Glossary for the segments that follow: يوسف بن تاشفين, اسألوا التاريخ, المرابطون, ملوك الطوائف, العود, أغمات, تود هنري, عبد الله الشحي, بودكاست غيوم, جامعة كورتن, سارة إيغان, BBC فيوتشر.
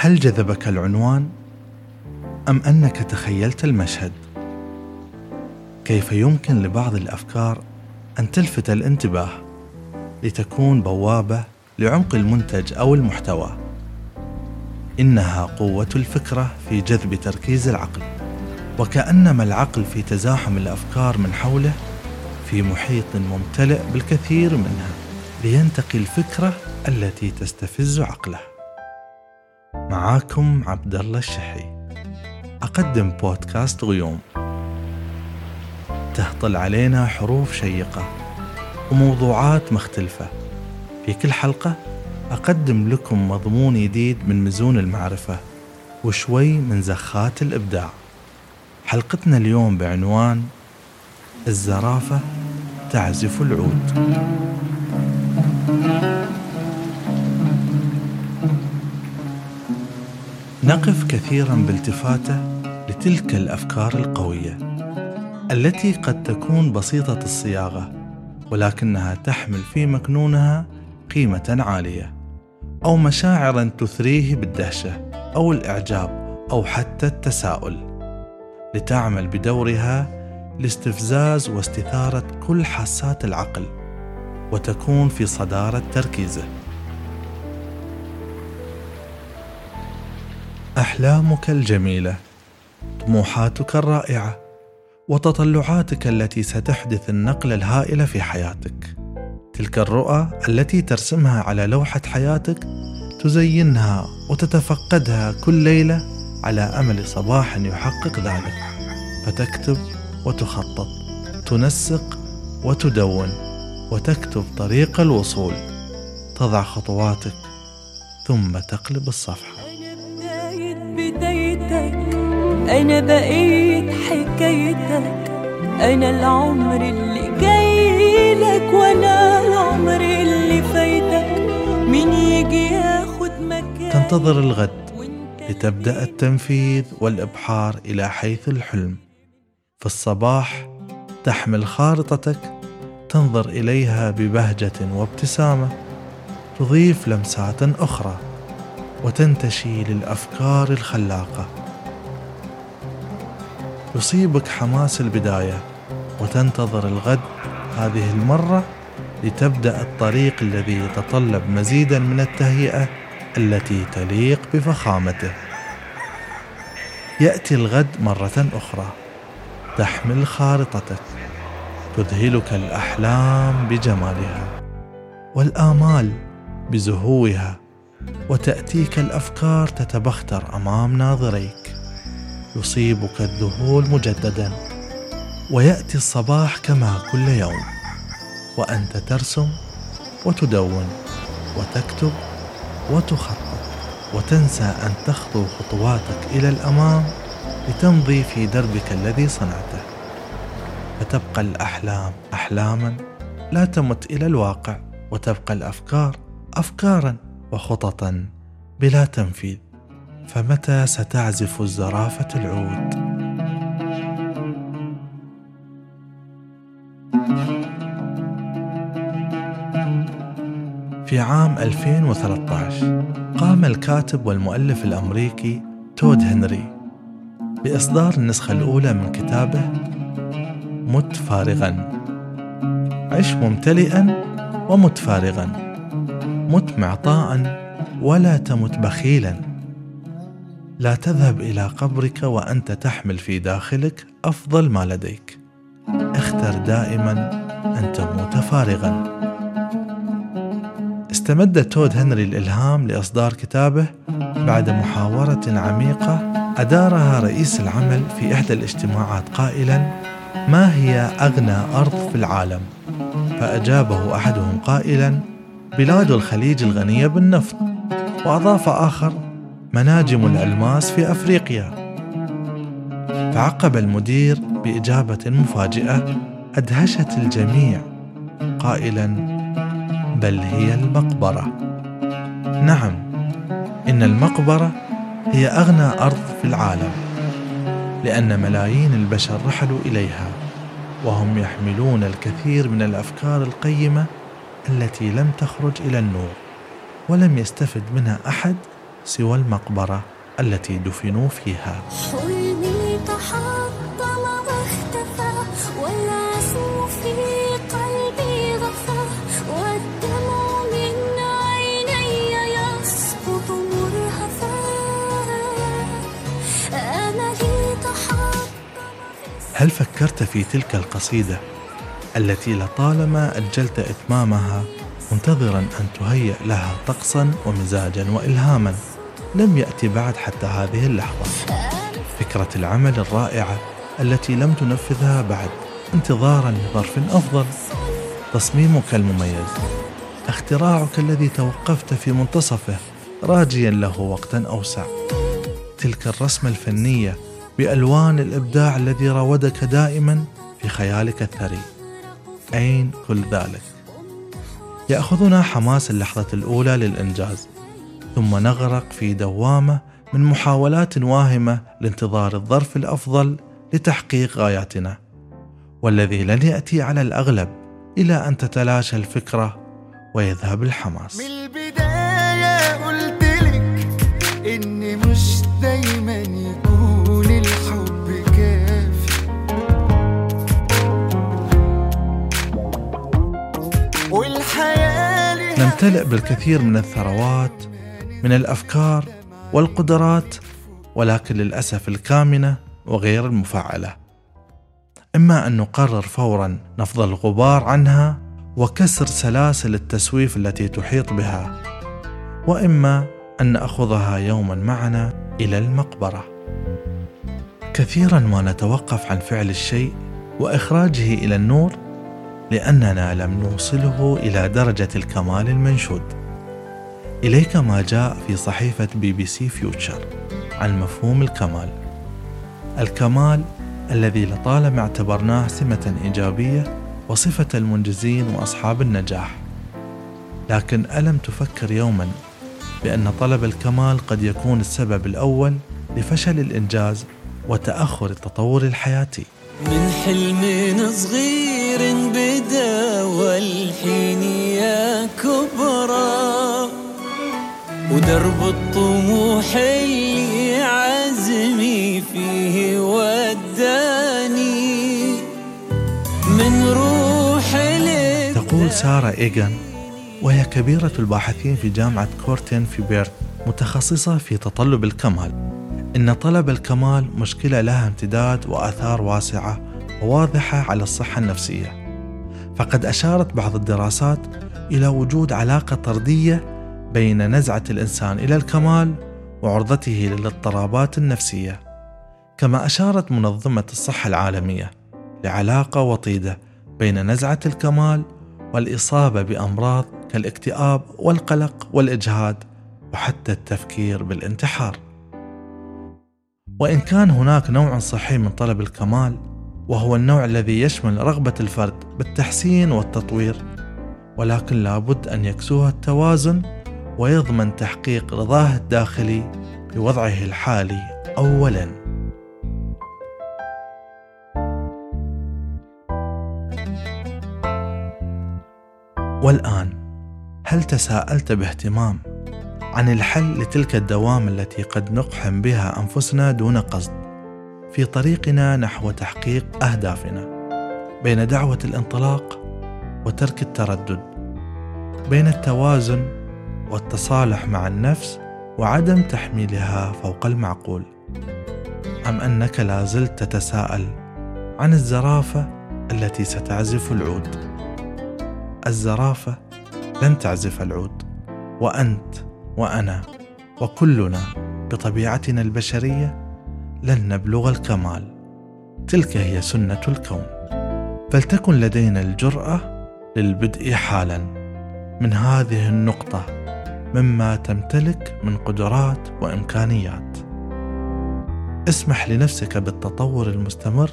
هل جذبك العنوان؟ أم أنك تخيلت المشهد؟ كيف يمكن لبعض الأفكار أن تلفت الانتباه لتكون بوابة لعمق المنتج أو المحتوى؟ إنها قوة الفكرة في جذب تركيز العقل، وكأنما العقل في تزاحم الأفكار من حوله في محيط ممتلئ بالكثير منها لينتقي الفكرة التي تستفز عقله. معاكم عبد الله الشحي، أقدم بودكاست غيوم. تهطل علينا حروف شيقة وموضوعات مختلفة، في كل حلقة أقدم لكم مضمون جديد من مزون المعرفة وشوي من زخات الإبداع. حلقتنا اليوم بعنوان الزرافة تعزف العود. نقف كثيرا بالتفاتة لتلك الأفكار القوية التي قد تكون بسيطة الصياغة، ولكنها تحمل في مكنونها قيمة عالية أو مشاعرا تثريه بالدهشة أو الإعجاب أو حتى التساؤل، لتعمل بدورها لاستفزاز واستثارة كل حاسات العقل وتكون في صدارة تركيزه. أحلامك الجميلة، طموحاتك الرائعة، وتطلعاتك التي ستحدث النقلة الهائلة في حياتك، تلك الرؤى التي ترسمها على لوحة حياتك، تزينها وتتفقدها كل ليلة على أمل صباح يحقق ذلك، فتكتب وتخطط، تنسق وتدون، وتكتب طريق الوصول، تضع خطواتك ثم تقلب الصفحة. أنا بقيت حكايتك، أنا العمر اللي جاي لك وأنا العمر اللي فايتك، مين يجي ياخد مكان. تنتظر الغد لتبدأ التنفيذ والإبحار إلى حيث الحلم. في الصباح تحمل خارطتك، تنظر إليها ببهجة وابتسامة، تضيف لمسات أخرى وتنتشي للأفكار الخلاقة. يصيبك حماس البداية وتنتظر الغد، هذه المرة لتبدأ الطريق الذي يتطلب مزيدا من التهيئة التي تليق بفخامته. يأتي الغد مرة أخرى، تحمل خارطتك، تذهلك الأحلام بجمالها والآمال بزهوها، وتأتيك الأفكار تتبختر أمام ناظريك. يصيبك الذهول مجددا، ويأتي الصباح كما كل يوم، وأنت ترسم وتدون وتكتب وتخطط، وتنسى أن تخطو خطواتك إلى الأمام لتمضي في دربك الذي صنعته، فتبقى الأحلام أحلاما لا تمت إلى الواقع، وتبقى الأفكار أفكارا وخططا بلا تنفيذ. فمتى ستعزف الزرافة العود؟ في عام 2013 قام الكاتب والمؤلف الأمريكي تود هنري بإصدار النسخة الأولى من كتابه مت فارغاً. عش ممتلئاً ومت فارغاً، مت معطاءً ولا تمت بخيلاً، لا تذهب إلى قبرك وأنت تحمل في داخلك أفضل ما لديك، اختر دائما أن تموت فارغا. استمد تود هنري الإلهام لإصدار كتابه بعد محاورة عميقة أدارها رئيس العمل في إحدى الاجتماعات قائلا: ما هي أغنى أرض في العالم؟ فأجابه أحدهم قائلا: بلاد الخليج الغنية بالنفط. وأضاف آخر: مناجم الألماس في أفريقيا. فعقب المدير بإجابة مفاجئة أدهشت الجميع قائلا: بل هي المقبرة. نعم، إن المقبرة هي أغنى أرض في العالم، لأن ملايين البشر رحلوا إليها وهم يحملون الكثير من الأفكار القيمة التي لم تخرج إلى النور ولم يستفد منها أحد سوى المقبرة التي دفنوا فيها. حلمي تحطم واختفى، والعسو في قلبي غفى، والدمع من عيني يسقط مرهفا، أملي تحطم. هل فكرت في تلك القصيدة التي لطالما أجلت إتمامها منتظرا أن تهيئ لها طقسا ومزاجا وإلهاما لم يأتي بعد حتى هذه اللحظة؟ فكرة العمل الرائعة التي لم تنفذها بعد انتظارا لظرف أفضل، تصميمك المميز، اختراعك الذي توقفت في منتصفه راجيا له وقتا أوسع، تلك الرسمة الفنية بألوان الإبداع الذي راودك دائما في خيالك الثري، أين كل ذلك؟ يأخذنا حماس اللحظة الأولى للإنجاز، ثم نغرق في دوامة من محاولات واهمة لانتظار الظرف الأفضل لتحقيق غاياتنا، والذي لن يأتي على الأغلب إلى أن تتلاشى الفكرة ويذهب الحماس. من البداية قلت لك إني مش دايما يكون الحب كافي، والحياة نمتلئ بالكثير من الثروات، من الأفكار والقدرات، ولكن للأسف الكامنة وغير المفعلة. إما أن نقرر فورا نفض الغبار عنها وكسر سلاسل التسويف التي تحيط بها، وإما أن نأخذها يوما معنا إلى المقبرة. كثيرا ما نتوقف عن فعل الشيء وإخراجه إلى النور لأننا لم نوصله إلى درجة الكمال المنشود. إليك ما جاء في صحيفة BBC فيوتشر عن مفهوم الكمال، الكمال الذي لطالما اعتبرناه سمة إيجابية وصفة المنجزين وأصحاب النجاح. لكن ألم تفكر يوما بأن طلب الكمال قد يكون السبب الأول لفشل الإنجاز وتأخر التطور الحياتي؟ من حلم صغير بدا، والحين يا كبرى، ودرب الطموح اللي عزمي فيه وداني من روحي لك. تقول سارة إيغان وهي كبيرة الباحثين في جامعة كورتن في بيرت، متخصصة في تطلب الكمال، إن طلب الكمال مشكلة لها امتداد وآثار واسعة وواضحة على الصحة النفسية. فقد أشارت بعض الدراسات إلى وجود علاقة طردية بين نزعة الإنسان إلى الكمال وعرضته للاضطرابات النفسية. كما أشارت منظمة الصحة العالمية لعلاقة وطيدة بين نزعة الكمال والإصابة بأمراض كالاكتئاب والقلق والإجهاد وحتى التفكير بالانتحار. وإن كان هناك نوع صحي من طلب الكمال، وهو النوع الذي يشمل رغبة الفرد بالتحسين والتطوير، ولكن لابد أن يكسوها التوازن ويضمن تحقيق رضاه الداخلي بوضعه الحالي أولاً. والآن، هل تساءلت باهتمام عن الحل لتلك الدوام التي قد نقحم بها أنفسنا دون قصد في طريقنا نحو تحقيق أهدافنا، بين دعوة الانطلاق وترك التردد، بين التوازن والتصالح مع النفس وعدم تحميلها فوق المعقول؟ أم أنك لازلت تتساءل عن الزرافة التي ستعزف العود؟ الزرافة لن تعزف العود، وأنت وأنا وكلنا بطبيعتنا البشرية لن نبلغ الكمال، تلك هي سنة الكون. فلتكن لدينا الجرأة للبدء حالا من هذه النقطة مما تمتلك من قدرات وإمكانيات. اسمح لنفسك بالتطور المستمر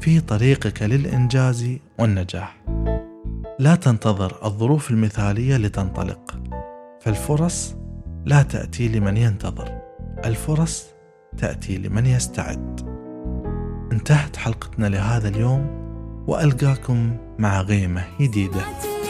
في طريقك للإنجاز والنجاح. لا تنتظر الظروف المثالية لتنطلق، فالفرص لا تأتي لمن ينتظر، الفرص تأتي لمن يستعد. انتهت حلقتنا لهذا اليوم، وألقاكم مع غيمة جديدة.